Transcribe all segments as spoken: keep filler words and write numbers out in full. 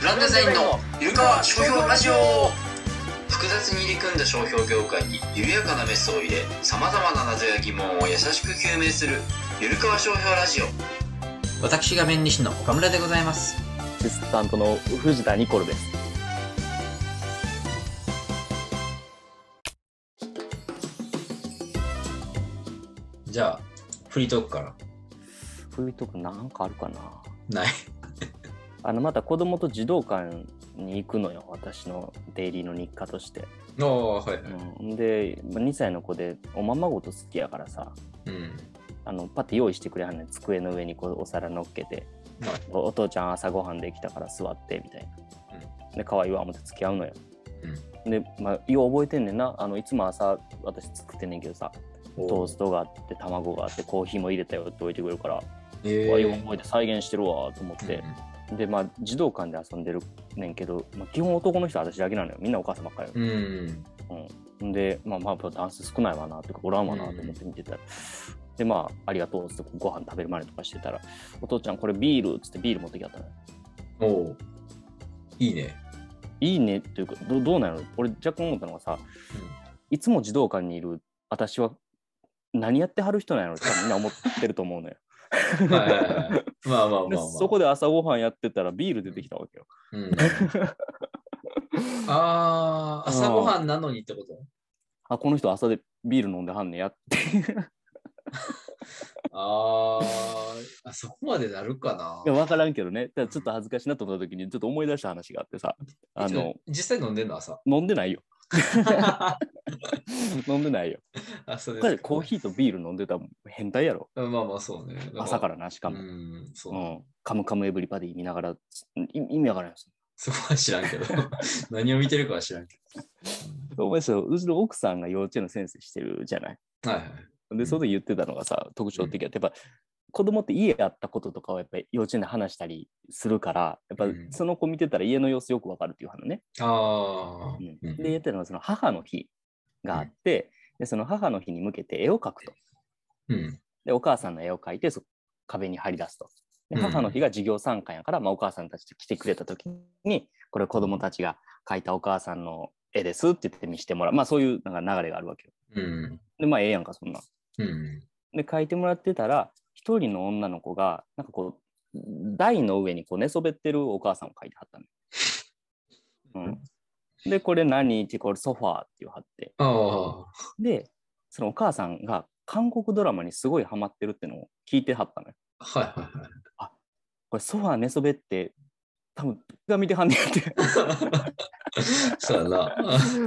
プランデザインのゆるかわ商標ラジオ。複雑に入り組んだ商標業界に緩やかなメスを入れ、さまざまな謎や疑問を優しく究明するゆるかわ商標ラジオ。私が面理士の岡村でございます。アシスタントの藤田ニコルです。じゃあフリートークから。フリートークなんかあるかな。ないあのまた子供と児童館に行くのよ、私のデイリーの日課として。ああ、はいはい、うん、でにさいの子でおままごと好きやからさ、うん、あのパッて用意してくれはんねん。机の上にこうお皿乗っけて、はい、お, お父ちゃん朝ごはんできたから座ってみたいな、うん、で可愛いわ思って付き合うのよ、うん、で、まあ、よう覚えてんねんな。あのいつも朝私作ってんねんけどさ、トーストがあって卵があってコーヒーも入れたよって置いてくれるから、えー、わよ覚えて再現してるわと思って、うん、でまあ児童館で遊んでるねんけど、まあ、基本男の人は私だけなのよ。みんなお母さんばっかりよ、うんうん、でまあまあダンス少ないわなとかおらんわなと思って見てたら、うん、でまあありがとうってご飯食べるまでとかしてたら、お父ちゃんこれビールっつってビール持ってきはったのよ。おう、いいねいいねっていうか ど, どうなの。俺若干思ったのがさ、うん、いつも児童館にいる私は何やってはる人なんやろってみんな思ってると思うのよはいはい、はい、まあまあまあ、まあ、そこで朝ごはんやってたらビール出てきたわけよ、うんうん、あー朝ごはんなのにってこと。あ、この人朝でビール飲んではんねやってああ、そこまでなるかな。いや分からんけどね。ちょっと恥ずかしいなと思った時にちょっと思い出した話があってさ、あの実際飲んでんの朝飲んでないよ飲んでないよ。あ、そうですか。コーヒーとビール飲んでたら変態やろ。まあまあそうね。朝からな、しかも。うん、そう、うん。カムカムエヴリバディ見ながら、意味わからないです。そこは知らんけど。何を見てるかは知らんけど。お前さ、うちの奥さんが幼稚園の先生してるじゃない。はいはい。で、その時言ってたのがさ、うん、特徴的やって、やっぱ子供って家やったこととかをやっぱり幼稚園で話したりするから、やっぱその子見てたら家の様子よくわかるっていう話ね。うん、ああ、うん。で、言ってたのがその母の日があって、うん、でその母の日に向けて絵を描くと、うん、でお母さんの絵を描いてそ壁に貼り出すと。で母の日が授業参観やから、まあ、お母さんたちと来てくれた時にこれ子供たちが描いたお母さんの絵ですって言って見せてもらう、まあ、そういうなんか流れがあるわけよ、うん、でまあええやんかそんな、うん、で描いてもらってたら一人の女の子がなんかこう台の上にこう寝そべってるお母さんを描いてはったの、うんでこれ何ってこれソファーって貼ってあでそのお母さんが韓国ドラマにすごいハマってるってのを聞いてはったのよ。はいはいはい。あ、これソファー寝そべって多分が見てはんねんってそうやな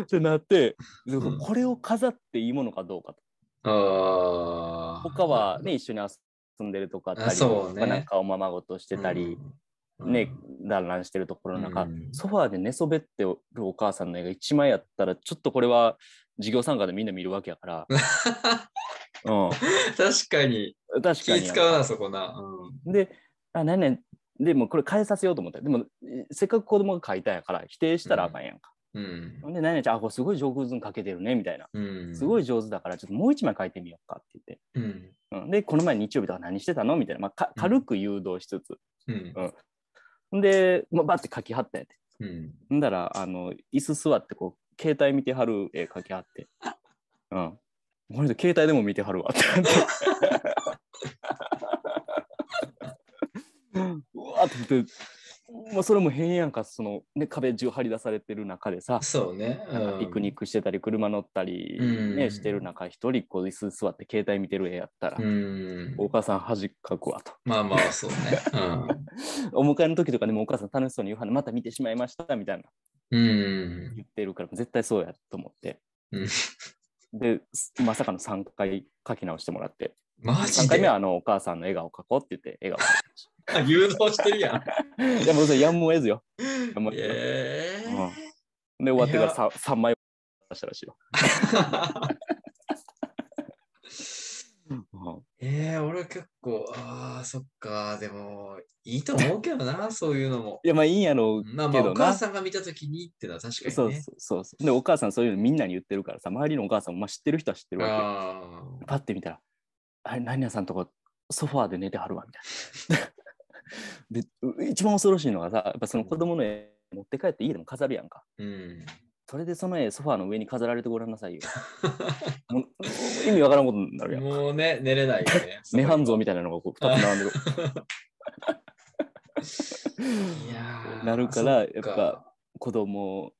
ってなって、うん、これを飾っていいものかどうかと。あ他はね一緒に遊んでるとかあったり、そうね、なんかおままごとしてたり、うんね、だらんしてるところの中、うん、ソファーで寝そべってるお母さんの絵がいちまいやったらちょっとこれは授業参加でみんな見るわけやから、うん、確かに確かに気使うなそこな、うん、であ何々でもこれ変えさせようと思った。でもせっかく子供が描いたんやから否定したらあかんやんか、うんうん、で何々ちゃんあこれすごい上手に描けてるねみたいな、うん、すごい上手だからちょっともういちまい描いてみようかって言って、うんうん、でこの前日曜日とか何してたのみたいな、まあ、か軽く誘導しつつ、うんうんで、まあ、バッて書きはったんやて、うん、んだらあの椅子座ってこう携帯見てはる絵書きはってうんこの人携帯でも見てはるわってうわーってって、まあ、それも変やんかその、ね、壁中張り出されてる中でさそうね、うん、ピクニックしてたり車乗ったり、ねうん、してる中一人こう椅子座って携帯見てる絵やったら、うん、お母さん恥かくわとまあまあそうね、うんお迎えの時とかでもお母さん楽しそうに言うはねまた見てしまいましたみたいなうん言ってるから絶対そうやと思って、うん、でまさかのさんかい書き直してもらってマジでさんかいめはあのお母さんの笑顔を描こうって言って笑顔を誘導してるやんいやもうそれやむを得ずよやむを得ずよ、えーうん、で終わってから 3, 3枚を出したらしいよえー、俺結構ああそっかでもいいと思うけどなそういうのもいやまあいいんやろうけどな、まあ、お母さんが見た時にってのは確かにねそうそうそうそうでお母さんそういうのみんなに言ってるからさ周りのお母さんも、まあ、知ってる人は知ってるわけあパッて見たらあれ何々さんとこソファーで寝てはるわみたいなで一番恐ろしいのはさ、やっぱその子供の絵持って帰って家でも飾るやんか、うん、それでその絵ソファーの上に飾られてごらんなさいよもう意味わからんことになるやん。もうね、寝れないよね涅槃像みたいなのがこうふたつ並んでるいやなるから、やっぱ子供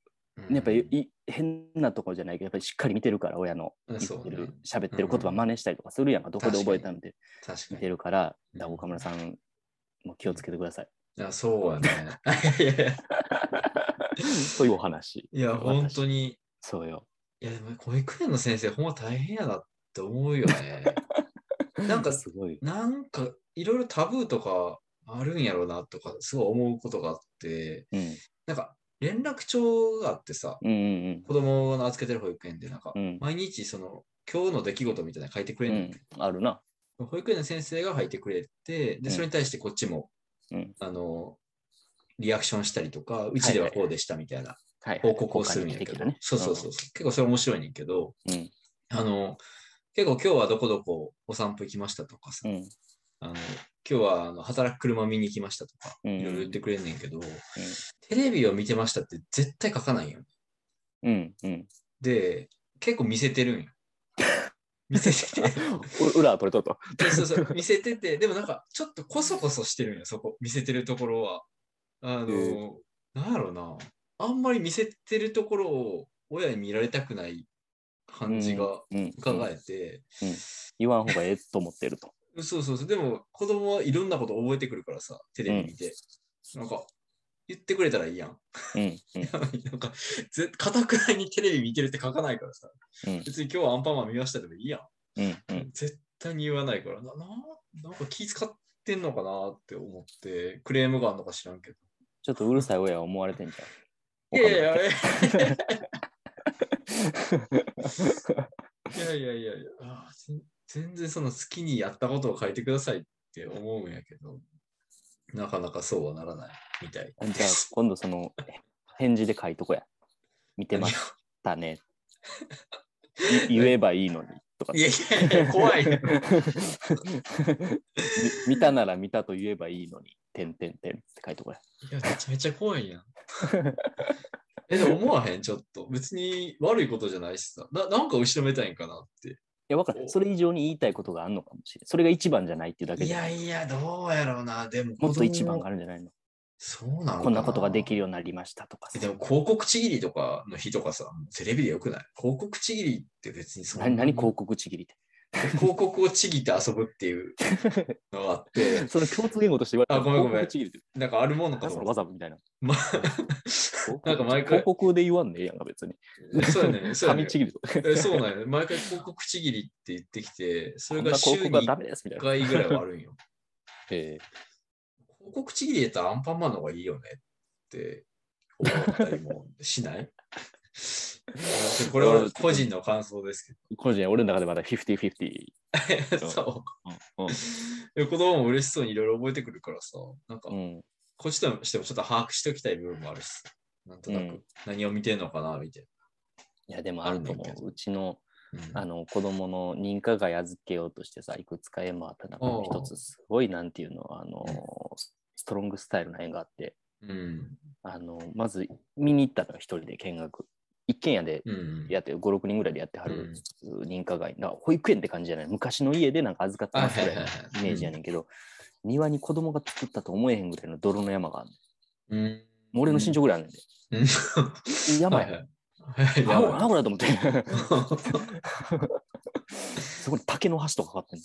やっぱり変なところじゃないけど、やっぱりしっかり見てるから、親の言ってる、ね、喋ってる言葉真似したりとかするやんか、うん、どこで覚えたんで見てるから。だ岡村さんも気をつけてください。いやそうやねそういうお話。いや本当にそうよ。いやでも保育園の先生ほんま大変やなって思うよねなんかすごい、なんかいろいろタブーとかあるんやろうなとかすごい思うことがあって、うん、なんか連絡帳があってさ、うんうん、子供の預けてる保育園でなんか、うん、毎日その今日の出来事みたいなの書いてくれるんだ、うん、あるな。保育園の先生が書いてくれて、でそれに対してこっちも、うん、あのリアクションしたりとか、うん、うちではこうでしたみたいな報告をするんやけど、はいはいはい、そうそうそう、うん、結構それ面白いねんけど、うん、あの結構今日はどこどこお散歩行きましたとかさ、うん、あの今日はあの働く車見に行きましたとかいろいろ言ってくれんねんけど、うん、テレビを見てましたって絶対書かないよ、うんうん、で結構見せてるんよ見せてて裏は取れとったそうそう見せてて、でもなんかちょっとコソコソしてるんよ、そこ見せてるところは。あの、えー、なんやろな、あんまり見せてるところを親に見られたくない感じが伺えて、うんうんうん、言わん方がええと思ってるとそうそうそう。でも子供はいろんなこと覚えてくるからさ、テレビ見て、うん、なんか言ってくれたらいいやん、うんうん、なんか固くないにテレビ見てるって書かないからさ、うん、別に今日はアンパンマン見ましたでもいいやん、うんうん、絶対に言わないから な, な, なんか気使ってんのかなって思って。クレームがあるのか知らんけどちょっとうるさい親は思われてんじゃん。いやいやいやいやいやいや、あ全然その好きにやったことを書いてくださいって思うんやけど、なかなかそうはならないみたい。じゃあ今度その返事で書いとこや。見てましたね。言えばいいのにとか。いやいやいや怖いね。見たなら見たと言えばいいのに。てんてんてんって書いとこや。いやめちゃめちゃ怖いやん。えでも思わへんちょっと。別に悪いことじゃないしさ。な, なんか後ろめたいんかなって。いや分かる、それ以上に言いたいことがあるのかもしれない。それが一番じゃないっていうだけで。いやいや、どうやろうな。でももっと一番があるんじゃないの。そうなのかな。こんなことができるようになりましたとか。でも広告ちぎりとかの日とかさ、テレビでよくない？広告ちぎりって別にそんな。何、何広告ちぎりって。広告をちぎって遊ぶっていうのがあって。その共通言語として言われて。あ、ごめんごめん。なんかあるものかと思う。わざみたいな。まなんか毎回広告で言わんねえやんか別に。そうやね。そうやね。紙ちぎりとか。そうなんやね。毎回広告ちぎりって言ってきて、それが週にいっかいぐらいはあるんよ。へえ。広告ちぎりやったらアンパンマンの方がいいよねって思ったりもしない？これは個人の感想ですけど、個人俺の中でまだ フィフティーフィフティー そう、うんうん、子供も嬉しそうにいろいろ覚えてくるからさ、なんか、うん、こっちとしてもちょっと把握しておきたい部分もあるし、なんとなく何を見てんのかなみたいな、うん、いやでもあると思う。うちの、うん、あの子供の認可外預けようとしてさ、いくつか絵もあった中の一つ、すごいなんていうの、あのストロングスタイルな絵があって、うん、あのまず見に行ったの一人で見学、一軒家でやって、うん、ごろくにんぐらいでやってはる、うん、認可外な保育園って感じじゃない、昔の家でなんか預かってますぐらいのイメージやねんけど、うん、庭に子供が作ったと思えへんぐらいの泥の山がある、ね、うん、もう俺の身長ぐらいあるねんで、うん、山やあこれだと思ってそこに竹の箸とかかってんの、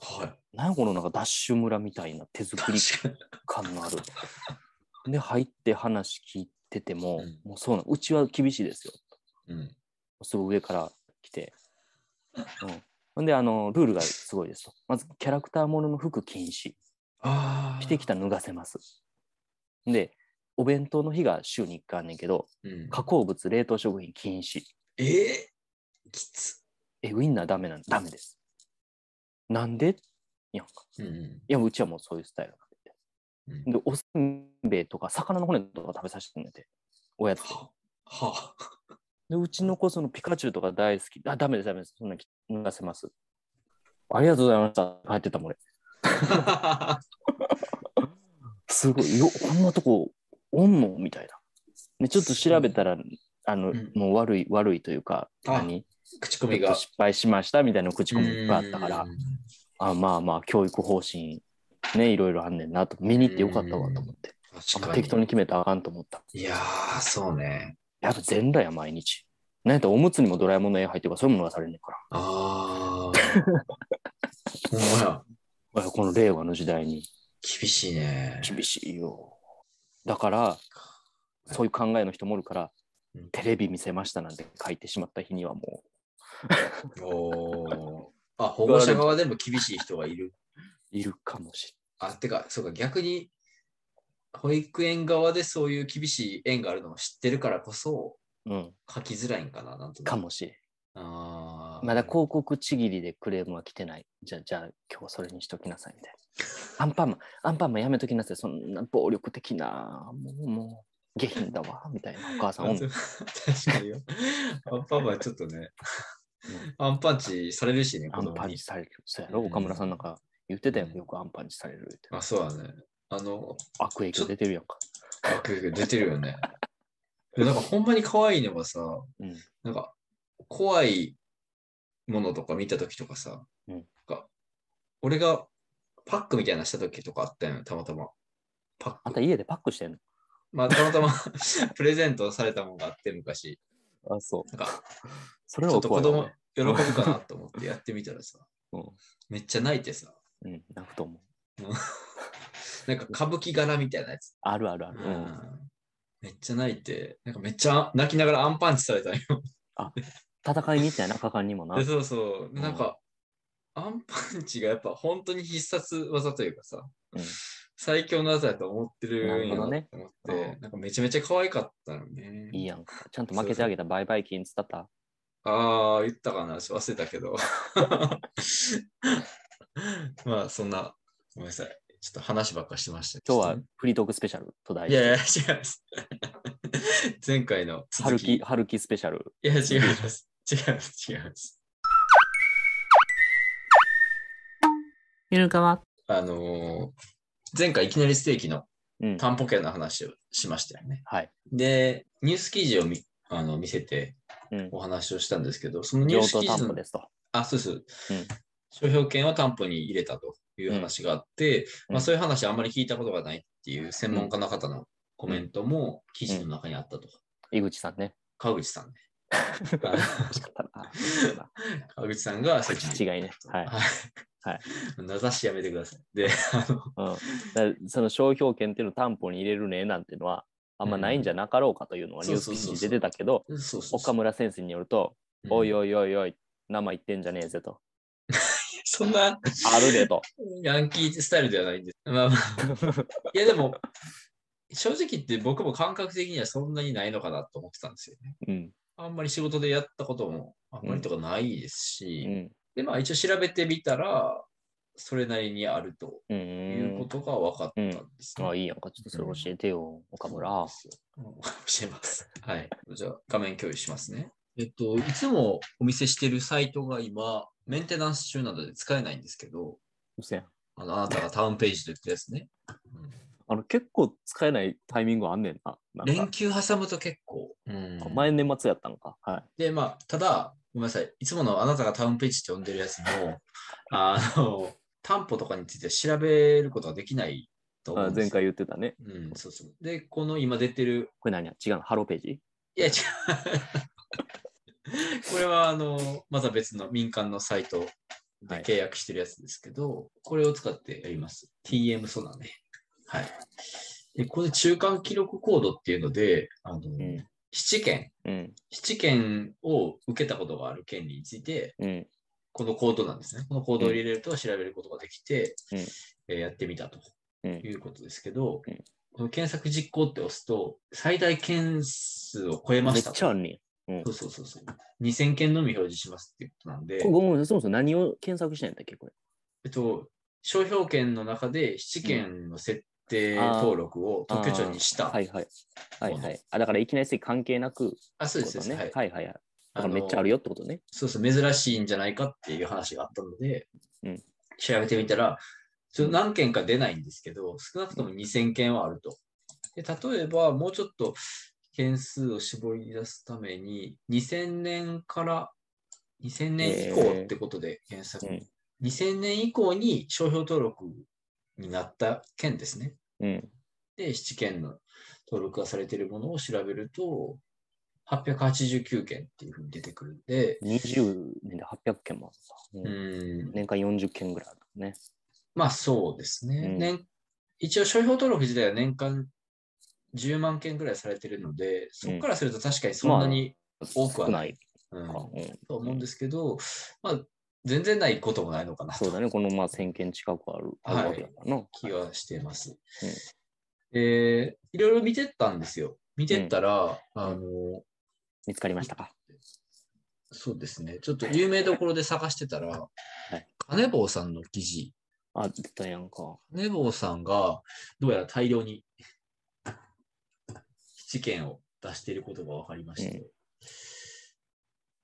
はい、なんかこのなんかダッシュ村みたいな手作り感のあるで入って話聞いててても、うん、もうそうな、うちは厳しいですよ、うん、すごい上から来て、うん、であのルールがすごいですと、まずキャラクターものの服禁止、あ着てきたら脱がせます、でお弁当の日が週にいっかいあんねんけど、うん、加工物冷凍食品禁止、えー、きつえウインナーダメなんダメです、なんでいやんか、うん、いやうちはもうそういうスタイルで、おせんべいとか魚の骨とか食べさせてんねんて、おやつは、はあ、でうちの子そのピカチュウとか大好き、あダメですダメです、そんなに出せます、ありがとうございました帰ってたもん俺すごいよ、こんなとこおんのみたいな。でちょっと調べたら、あの、うん、もう悪い悪いというか、何口コミが失敗しましたみたいな口コミがあったから、あ、まあまあ教育方針ね、いろいろあんねんなと、見に行ってよかったわと思って、確かに適当に決めたらあかんと思った。いやーそうね、やっぱ全裸や毎日。なんやったらおむつにもドラえもんの絵入ってるから、そういうものがされんねんから。ああほらこの令和の時代に厳しいね。厳しいよ。だからそういう考えの人もおるから、うん、テレビ見せましたなんて書いてしまった日にはもうおあ、保護者側でも厳しい人がいるいるかもしれない。あ、てかそうか、逆に保育園側でそういう厳しい園があるのを知ってるからこそ、うん、書きづらいんかな、なんとかもしれん。あ、まだ広告ちぎりでクレームは来てない。じゃあじゃあ今日それにしときなさいみたいな。アンパンマンアンパンマンやめときなさい、そんな暴力的な、もうもう下品だわみたいなお母さん確かによアンパンマンちょっとねアンパンチされるしね、アンパンチされる。そうやろ、岡村さんなんか言ってたよ、うん、よくアンパンチされるって。あ、そうだね、あの悪影響出てるやんか。悪影響出てるよねなんかほんまに可愛いのがさ、うん、なんか怖いものとか見たときとかさ、うん、なんか俺がパックみたいなしたときとかあったよ、たまたまパック。あんた家でパックしてんの？まあ、たまたまプレゼントされたものがあって昔。あ、そう。なんか、それは怖い、ね、ちょっと子供喜ぶかなと思ってやってみたらさ、うん、めっちゃ泣いてさ。うん、泣くと思う。なんか歌舞伎柄みたいなやつ。あるあるある。うんうん、めっちゃ泣いて、なんかめっちゃ泣きながらアンパンチされたよ。あ、戦いに行ったよな、果敢にもな。そうそう。うん、なんか、アンパンチがやっぱ本当に必殺技というかさ。うん、最強の技だと思ってるんやなって思って、な、ね、なんかめちゃめちゃ可愛かったのね。いいやんか。ちゃんと負けてあげたバイバイ金つったった？ああ、言ったかな、忘れたけど。まあ、そんな、ごめんなさい。ちょっと話ばっかしてました。今日はフリートークスペシャルと題して。いやいや、違います。前回の続き。春樹スペシャル。いや、違います。違います。違います。ゆるかはあのー、前回いきなりステーキの担保権の話をしましたよね。うん、はい。で、ニュース記事をみあの見せてお話をしたんですけど、うん、そのニュース記事の担保ですと。あ、そうです。うん、商標権は担保に入れたという話があって、うんまあ、そういう話あんまり聞いたことがないっていう専門家の方のコメントも記事の中にあったと。うんうん、井口さんね。川口さんね。川口さんが違いね。はい。はい、名指しやめてください。で、あの、うん、その商標権っていうのを担保に入れるねなんてのはあんまないんじゃなかろうかというのはニュース記事に出てたけど、岡村先生によると、うん、おいおいおいおい生言ってんじゃねえぜとそんなあるでとヤンキースタイルではないんです、まあまあ、いやでも正直言って僕も感覚的にはそんなにないのかなと思ってたんですよね、うん、あんまり仕事でやったこともあんまりとかないですし、うんうんでまあ、一応調べてみたらそれなりにあるということが分かったんです、ねうんうん、あいいやんか、ちょっとそれ教えてよ、うん、岡村。教えます。はい。じゃあ画面共有しますね。えっといつもお見せしているサイトが今メンテナンス中なので使えないんですけど。うせん。あのあなたがタウンページと言ってですね。うん、あの結構使えないタイミングはあんねんな。なんか連休挟むと結構。うん、前年末やったのか。はい。でまあただ。ごめんなさい。いつものあなたがタウンページって呼んでるやつも、あの、担保とかについて調べることはできないと思うんですよ。あ、前回言ってたね。うん、そうそう。で、この今出てる。これ何や？違うの？ハローページ？いや、違う。これは、あの、また別の民間のサイトで契約してるやつですけど、はい、これを使ってやります。ティーエム ソナね。はい。で、これ中間記録コードっていうので、あの、うんななけん、うん、ななけんを受けたことがある権利について、うん、このコードなんですね。このコードを入れると調べることができて、うんえー、やってみたということですけど、うんうん、この検索実行って押すと、最大件数を超えました。めっちゃあるね。うん、そうそうそうそう。にせんけんのみ表示しますっていうことなんで。これごめんなさい、そもそも何を検索してんだっけ、これ。えっと、商標権の中でななけんの設定、うんで登録を特許庁にした。はいはい。はいはい。あ、だからいきなり関係なく。あ、そうですね。はいはいはい。だからめっちゃあるよってことね。そうそう、珍しいんじゃないかっていう話があったので、うん、調べてみたら、それ何件か出ないんですけど、少なくともにせんけんはあると。で、例えばもうちょっと件数を絞り出すために、にせんねんからにせんねん以降ってことで検索、えーうん、にせんねん以降に商標登録になった件ですね、うん、でななけんの登録がされているものを調べるとはっぴゃくはちじゅうきゅうけんっていうふうに出てくるんで、にじゅうねんではっぴゃくけんもあるんだ、うん、年間よんじゅっけんぐらいあるね。まあそうですね、うん、年一応商標登録自体は年間じゅうまんけんぐらいされているので、そこからすると確かにそんなに多くはない、うんまあうん、と思うんですけど、うん、まあ、全然ないこともないのかなと。そうだね、このまあせんけん近くある、はい、あるわけだからな。気はしてます。うん、えー、いろいろ見てったんですよ。見てったら、うん、あの見つかりましたか？そうですね、ちょっと有名どころで探してたら、はい、金坊さんの記事。あ、出たやんか。金坊さんが、どうやら大量にななけんを出していることが分かりまして。うん、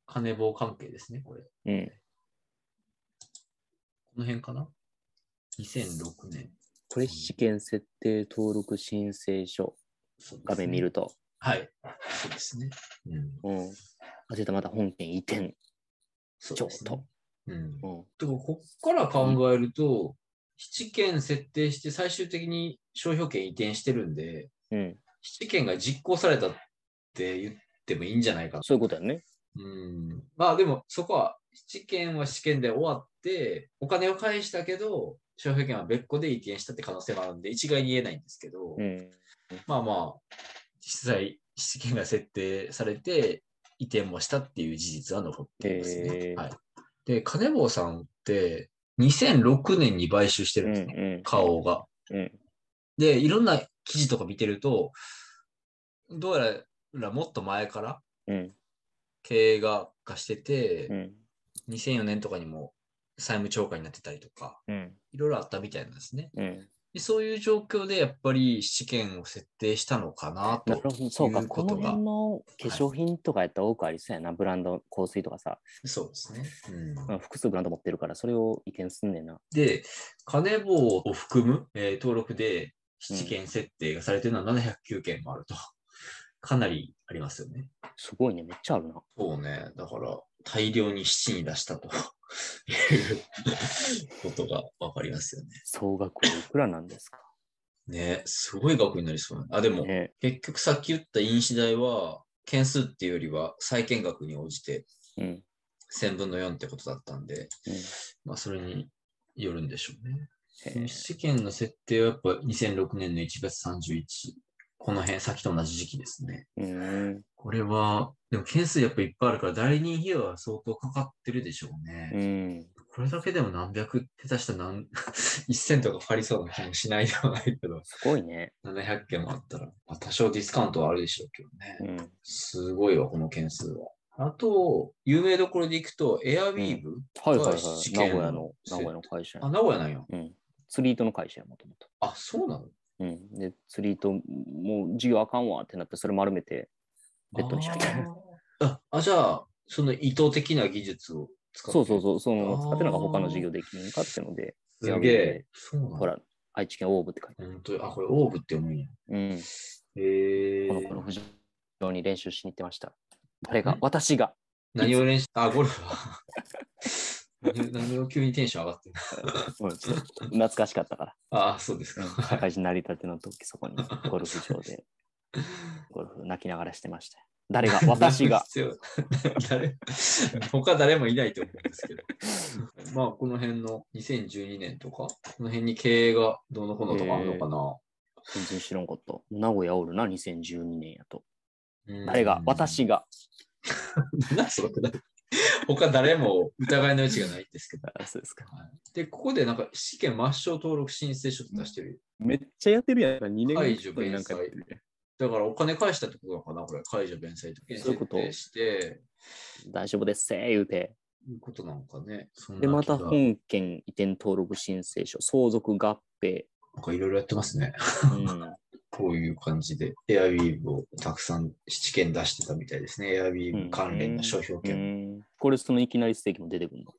金棒関係ですね、これ。うん、この辺かな？ にせんろくねん。これ、ななけん設定登録申請書。ね、画面見ると。はい。そうですね。うん。うん、あ、ちょっとまた本件移転。そうですね。ちょっと。うん。うん、でも、ここから考えると、うん、ななけん設定して最終的に商標権移転してるんで、うん、ななけんが実行されたって言ってもいいんじゃないかな。そういうことだよね。うん、まあでもそこはななけんはななけんで終わってお金を返したけど商標権は別個で移転したって可能性もあるんで一概に言えないんですけど、うん、まあまあ実際ななけんが設定されて移転もしたっていう事実は残っていますね、えーはい、で金坊さんってにせんろくねんに買収してるんですね、うんうん、花王が、うん、でいろんな記事とか見てるとどうやらもっと前から、うん経営が悪化してて、うん、にせんよねんとかにも債務超過になってたりとか、うん、いろいろあったみたいなんですね、うん、でそういう状況でやっぱりななけんを設定したのかなということが。そうか、この辺の化粧品とかやったら多くありそうやな、はい、ブランド香水とかさ。そうですね、うん、複数ブランド持ってるからそれを移転すんねんな。で金棒を含む、えー、登録でななけん設定がされてるのはななひゃくきゅうけんもあると、うんかなりありますよね。すごいね、めっちゃあるな。そうね、だから大量にななに出したということが分かりますよね。総額はいくらなんですかね、すごい額になりそうな。あ、でも、ね、結局さっき言った印紙代は件数っていうよりは債権額に応じてせんぶんのよんってことだったんで、うん、まあそれによるんでしょうね。ななけんの設定はやっぱにせんろくねんのいちがつさんじゅういちにち。この辺、さっきと同じ時期ですね。うん、これは、でも件数やっぱいっぱいあるから、代理人費用は相当かかってるでしょうね。うん、これだけでも何百、下手したら何、せんとかかかりそうな気もしないではないけど。すごいね。ななひゃくけんもあったら、まあ、多少ディスカウントはあるでしょうけどね。うん、すごいわ、この件数は。あと、有名どころでいくと、エアウィーブ、うん。はいはいはい。名古屋の、名古屋の会社。あ、名古屋なんや。うん。釣り糸の会社や、もともと。あ、そうなの？うん、で釣りともう授業あかんわってなってそれ丸めてベッドにしちゃった。ああ、じゃあその意図的な技術を使ってそうそうそうその使ってなんか他の授業できんかってので。すげえ。ほら愛知県オーブって書いてある。本当にあこれオーブって思いや。うん。へえ。この子の非常に練習しに行ってました。誰が私が何を練習あゴルフは何を急にテンション上がってる懐かしかったから。ああ、そうですか。社会人成り立ての時、そこにゴルフ場で、ゴルフ泣きながらしてました。誰が、私が。誰他誰もいないと思うんですけど。まあ、この辺のにせんじゅうにねんとか、この辺に経営がどのこのとかあるのかな。全然知らんかった。名古屋おるな、にせんじゅうにねんやと。誰が、私が。何それだ他誰も疑いの余地がないんですけど。そうですか。で、ここでなんか試験抹消登録申請書って出してる。めっちゃやってるやん。にねん解除弁済。だからお金返したってことなのかな、これ。解除弁済とか。そういうこと。して大丈夫ですせー言うて。いうことなのかね。そんなで、また本件移転登録申請書、相続合併。なんかいろいろやってますね。うんこういう感じで、エアウィーブをたくさんななけん出してたみたいですね。エアウィーブ関連の商標権。うんうん、これ、そのいきなりステーキも出てくるの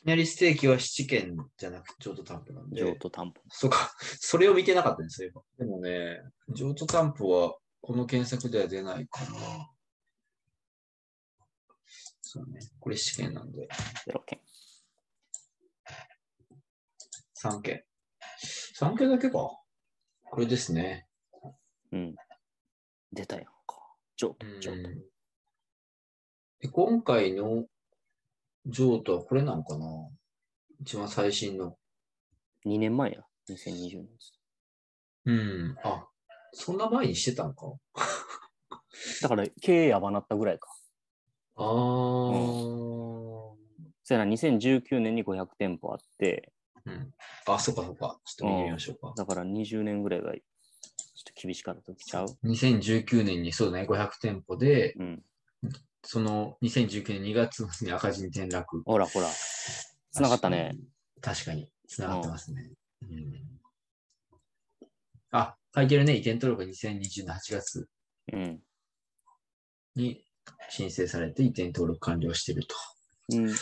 ひなりステーキはななけんじゃなくて譲渡担保なんで。譲渡担保。そうか。それを見てなかったんですよ。でもね、譲渡担保はこの検索では出ないかな。そうね。これななけんなんで。ゼロけん。さんけん。さんけんだけか。これですね。うん。出たやんか。譲渡、譲渡。で、今回の譲渡はこれなんかな、一番最新の。にねんまえや。にせんにじゅうねんです。うん。あ、そんな前にしてたんか。だから、経営やばなったぐらいか。ああ、うん。そやな、にせんじゅうきゅうねんにごひゃくてんぽあって。うん。あ、そっかそっか。ちょっと見てみましょうか。うん、だからにじゅうねんぐらいがちょっと厳しかったときちゃう？ にせんじゅうきゅうねんにそうだね、ごひゃくてんぽで、うん、そのにせんじゅうきゅうねんにがつに赤字に転落。ほらほら。つながったね。確かに。つながってますね。うんうん、あ、書いてるね。移転登録がにせんにじゅうねんはちがつに申請されて移転登録完了してると。うん。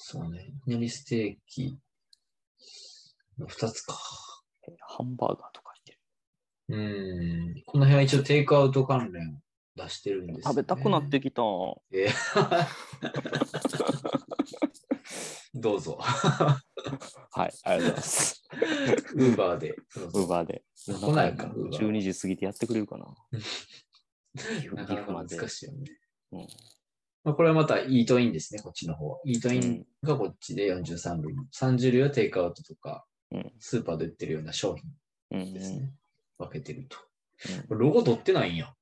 そうね。ひなりステーキのふたつか。ハンバーガーとか入ってる。うん。この辺は一応テイクアウト関連出してるんです、ね。食べたくなってきた。えー、どうぞ。はい、ありがとうございます。ウーバーで。ウーバーで。来ないか。じゅうにじ過ぎてやってくれるかな。なかなか難しいよね。うん、まあ、これはまたイートインですね、こっちの方。イートインがこっちでよんじゅうさんぶん。さんじゅうりょうはテイクアウトとか、うん、スーパーで売ってるような商品ですね。うん、分けてると。うん、ロゴ取ってないんや。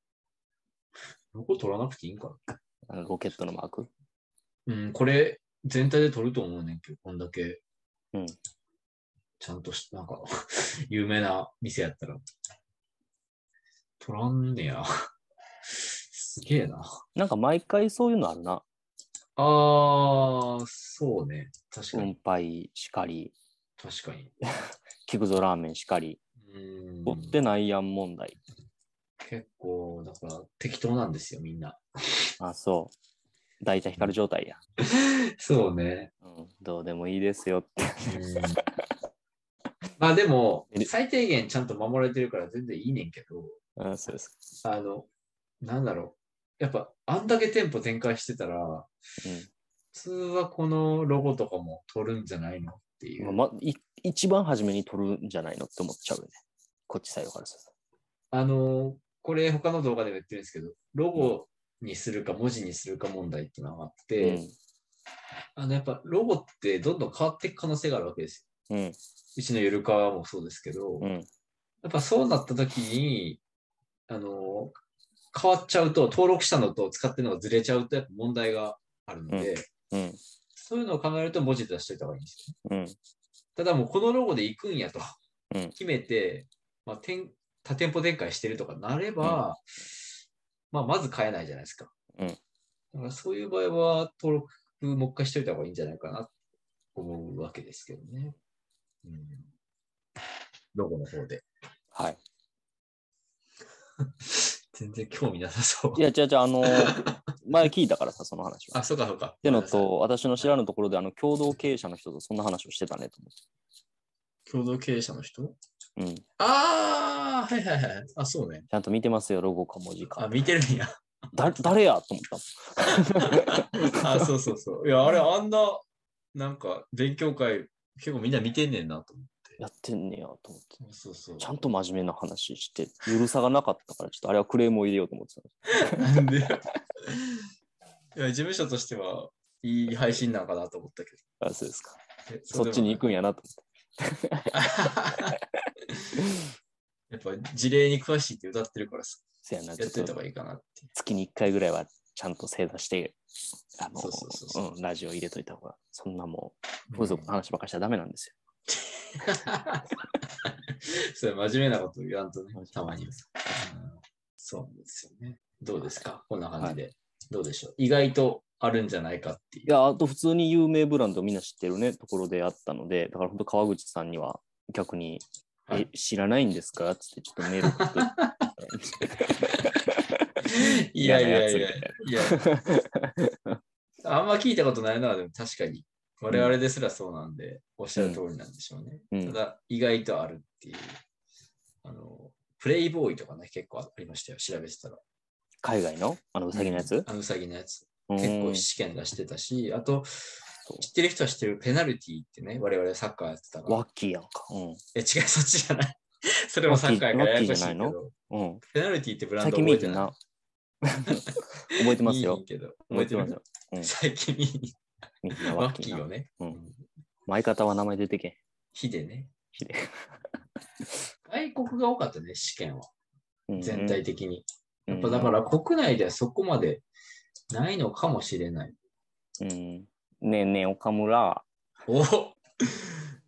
ロゴ取らなくていいんかな。ロケットのマーク、うん、これ全体で取ると思うねんけど、こんだけ、うん、ちゃんとし、なんか、有名な店やったら。取らんねや。すげえな。なんか毎回そういうのあるな。ああ、そうね。確かに。運杯しかり。確かに。キクゾラーメンしかり。持ってないやん問題。結構、だから適当なんですよ、みんな。あ、そう。大体光る状態や。そうね、うん。どうでもいいですよって。まあでも、最低限ちゃんと守られてるから全然いいねんけど。あ、そうです。あの、なんだろう。やっぱ、あんだけ店舗展開してたら、うん、普通はこのロゴとかも取るんじゃないのっていう。まあ、い一番初めに取るんじゃないのって思っちゃうよね。こっち採用からすると。あのー、これ他の動画でも言ってるんですけど、ロゴにするか文字にするか問題っていうのがあって、うん、あのやっぱロゴってどんどん変わっていく可能性があるわけですよ。うん、うちのゆるかわもそうですけど、うん、やっぱそうなった時に、あのー、変わっちゃうと、登録したのと使ってるのがずれちゃうとやっぱ問題があるので、うんうん、そういうのを考えると文字で出しといた方がいいんですよ、ね。うん、ただもうこのロゴで行くんやと決めて、うん、まあ、店多店舗展開してるとかなれば、うん、まあ、まず買えないじゃないですか。うん、だからそういう場合は登録もう一回しといた方がいいんじゃないかなと思うわけですけどね。うん、ロゴの方で。はい。全然興味なさそう。いや、違う違う、あの、前聞いたからさ、その話は。あ、そうかそうか。ってのと、私の知らぬところで、あの、共同経営者の人とそんな話をしてたねと思って。共同経営者の人？うん。ああ、はいはいはい。あ、そうね。ちゃんと見てますよ、ロゴか文字か。あ、見てるんや。だ、誰やと思った。あ、そうそうそう。いや、あれ、あんな、なんか、勉強会、結構みんな見てんねんなと思って。やってんねやと思って、そうそう、ちゃんと真面目な話してゆるさがなかったからちょっとあれはクレームを入れようと思ってた。なんでいや、事務所としてはいい配信なんかなと思ったけど。あ、そうですか。そ, そっちに行くんやなと思って。やっぱ事例に詳しいって歌ってるからさ。そうやな、やってた方がいいかなって。月にいっかいぐらいはちゃんと正座してあのラジオ入れといた方が、そんなもう風俗の話ばっかりしちゃダメなんですよ。うん、それ真面目なこと言わんとね、たまに、うん、そうですよね。どうですか、こんな感じで、はい、どうでしょう。意外とあるんじゃないかっていう。いや、あと普通に有名ブランドみんな知ってるねところであったので、だから本当川口さんには逆に、はい、え、知らないんですかっつってちょっとメール送っていやいやいやいやあんま聞いたことないのはでも確かに我々ですらそうなんで、うん、おっしゃる通りなんでしょうね、うん、ただ意外とあるっていう、あのプレイボーイとかね結構ありましたよ、調べてたら。海外のあのウサギのやつ、うん、あのウサギのやつ結構試験出してたし、あと知ってる人は知ってるペナルティってね、我々サッカーやってたから。ワッキーやんか、うん、え違うそっちじゃないそれもサッカーやからややこしいけど、うん、ペナルティってブランド覚えてない覚えてますよ。いいけど覚えてますよ。うん、最近ミーワッキーよね、うん。相方は名前出てけん。ヒデね。ヒデ。外国が多かったね、試験は。全体的に。うん、やっぱだから国内ではそこまでないのかもしれない。うん、ねえねえ、岡村。お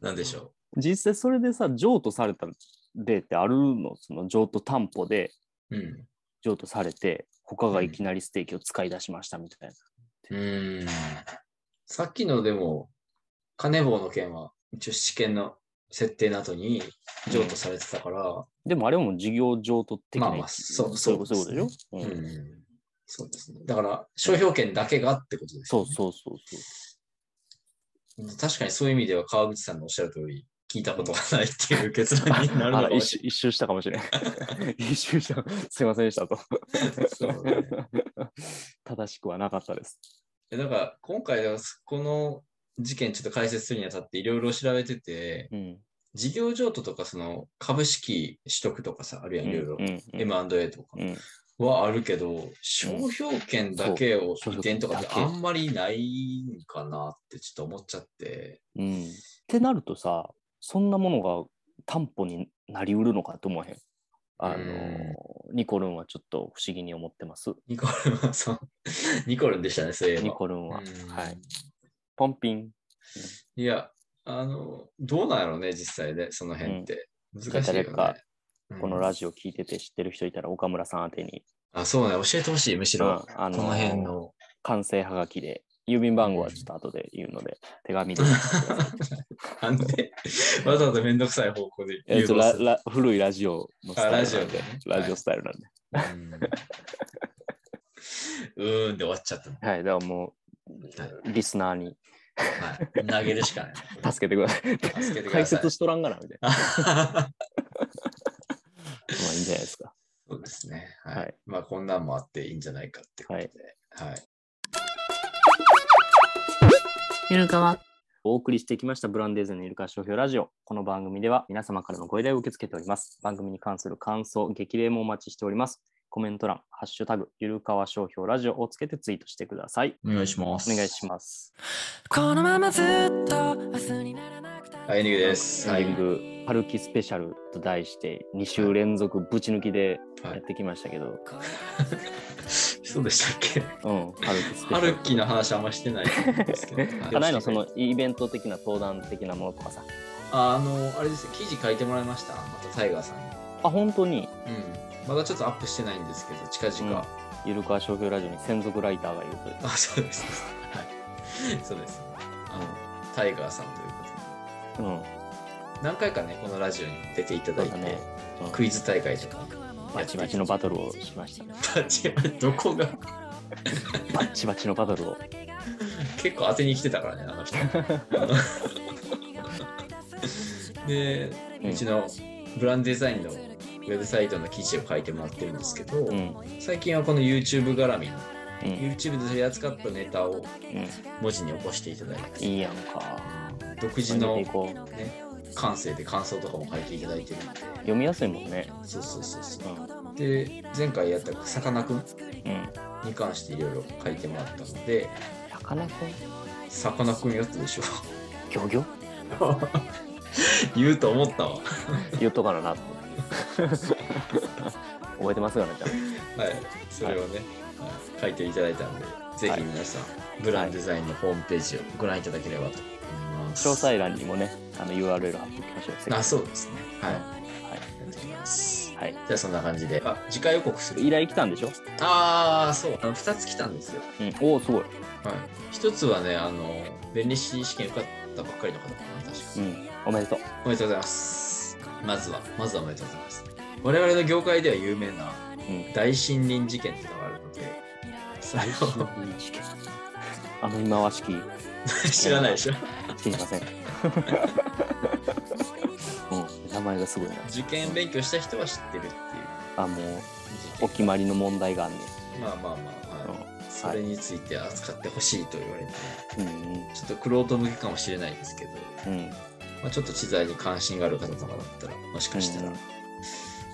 なんでしょう。実際それでさ、譲渡された例ってあるの？その譲渡担保で。うん。譲渡されて他がいきなりステーキを使い出しましたみたいな、うん、うーんさっきのでもカネボウの件は一応試験の設定の後に譲渡されてたから、うん、でもあれはもう事業譲渡的な、まあまあそうそうそうそうでしょ、うんうん、そうですね。だから商標権だけがってことですよね、うん、そうそうそうそう。確かにそういう意味では川口さんのおっしゃる通り聞いたことがないっていう結論になるのか一, 一周したかもしれない。一周した。すいませんでしたと。そうね、正しくはなかったです。だから今回はこの事件ちょっと解説するにあたっていろいろ調べてて、うん、事業譲渡とかその株式取得とかさ、あるいはいろいろ エムアンドエー とかはあるけど、うん、商標権だけを移転とかってあんまりないんかなってちょっと思っちゃって。うん、ってなるとさ、そんなものが担保になりうるのかと思えへん。あのニコルンはちょっと不思議に思ってます。ニコルンはそうニコルンでしたね、そういえば。ニコルンは、はい。ポンピン。いやあのどうなんやろうね実際でその辺って、うん、難しいよね。誰かこのラジオ聞いてて知ってる人いたら岡村さん宛てに。あ、そうね、教えてほしいむしろ、うん、あのこの辺の完成はがきで。郵便番号はちょっと後で言うので、うん、手紙で。なんでわざわざめんどくさい方向で言うの、えっと、ララ古いラジオのスタイルなんで、ラジオで、ね、ラジオスタイルなんで。はい、うーんで終わっちゃった、ね。はい、だからもう、リスナーに、はい、投げるしかない。助けてください。助けてください。解説しとらんがな、みたいな。まあいいんじゃないですか。そうですね。はい。はい、まあこんなんもあっていいんじゃないかってことで。はい。はい、ゆるかわお送りしてきましたブランデーズのゆるかわ商標ラジオ。この番組では皆様からのご依頼を受け付けております。番組に関する感想、激励もお待ちしております。コメント欄、ハッシュタグゆるかわ商標ラジオをつけてツイートしてください。お願いします。お願いします。このままずっと明日にならなくて、はい、エンディングです。エンディング、春季スペシャルと題してに週連続ぶち抜きでやってきましたけど、はいはいそうでしたっけ。うん、春樹の話あんましてないですけど、かなりのそのイベント的な登壇的なものとかさ、あ、あのあれですね、記事書いてもらいました。またタイガーさんに。あ、本当に。うん。まだちょっとアップしてないんですけど、近々。ゆるかわ商標ラジオに専属ライターがいるという。あ、そうです。はい。そうです。あの、うん、タイガーさんということで。うん。何回かねこのラジオに出ていただいて、ね、うん、クイズ大会とか。バチバチのバトルをしましたね。バチバチどこがバチバチのバトルを結構当てに来てたからね、あの人で、うん、うちのブランデザインのウェブサイトの記事を書いてもらってるんですけど、うん、最近はこの YouTube 絡みの、うん、YouTube で取り扱ったネタを文字に起こしていただいて、うん、いいやんか、独自のね感性で感想とかも書いていただいてるんで読みやすいもんね。そうそうそうそう、うん、で前回やったさかなクンに関していろいろ書いてもらったので、さかなクンさかなクンやったでしょ、ギョギョ言うと思ったわ言うとかななと覚えてますよね、ちゃんはい、それをね、はい、書いていただいたので、ぜひ皆さん、はい、ブランデザインのホームページをご覧いただければと思います。詳細欄にもね、あの ユーアールエル 貼っておきましょう。あ、そうですね。はい。はい。やっていきます。はい。じゃあそんな感じで。あ、次回予告する。依頼来たんでしょ？ああ、そう。あのふたつ来たんですよ。うん。おお、すごい。はい。ひとつはね、あの弁理士試験受かったばっかりの方かな、確か。うん。おめでとう。おめでとうございます。まずはまずはおめでとうございます。我々の業界では有名な大森林事件っていうのがあるので、それを。あの忌まわしき知らないでしょ知りません、うん、名前がすごいな。受験勉強した人は知ってるっていう、あ、もうお決まりの問題があんねん。まあまあまあ、まあうん、それについて扱ってほしいと言われて、はい、ちょっとクロート向けかもしれないですけど、うんまあ、ちょっと知財に関心がある方とかだったらもしかしたら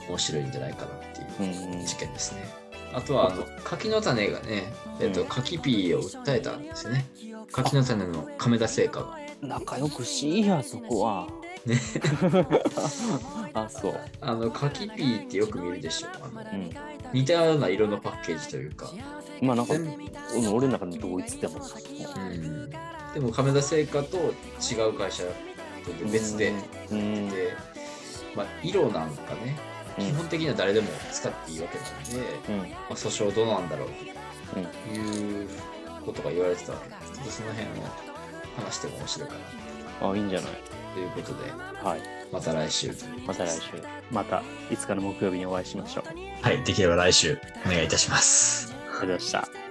面白いんじゃないかなっていう事件ですね、うんうんうん。あとはあの柿の種がね、えっと、柿ピーを訴えたんですよね、うん、柿の種の亀田製菓が仲良くしいやそこはねあ、そうあの柿ピーってよく見るでしょ、うん、似たような色のパッケージというか、まあなんか俺の中で同一ってもん、うん、でも亀田製菓と違う会社とで別で、うんうん、で、まあ、色なんかね基本的には誰でも使っていいわけなんで、うんまあ、訴訟どうなんだろうということが言われてたわけですけど、その辺を話しても面白いかな。あ、いいんじゃないということで、はい、また来週また来週またいつかの木曜日にお会いしましょう。はい、できれば来週お願いいたします。ありがとうございました。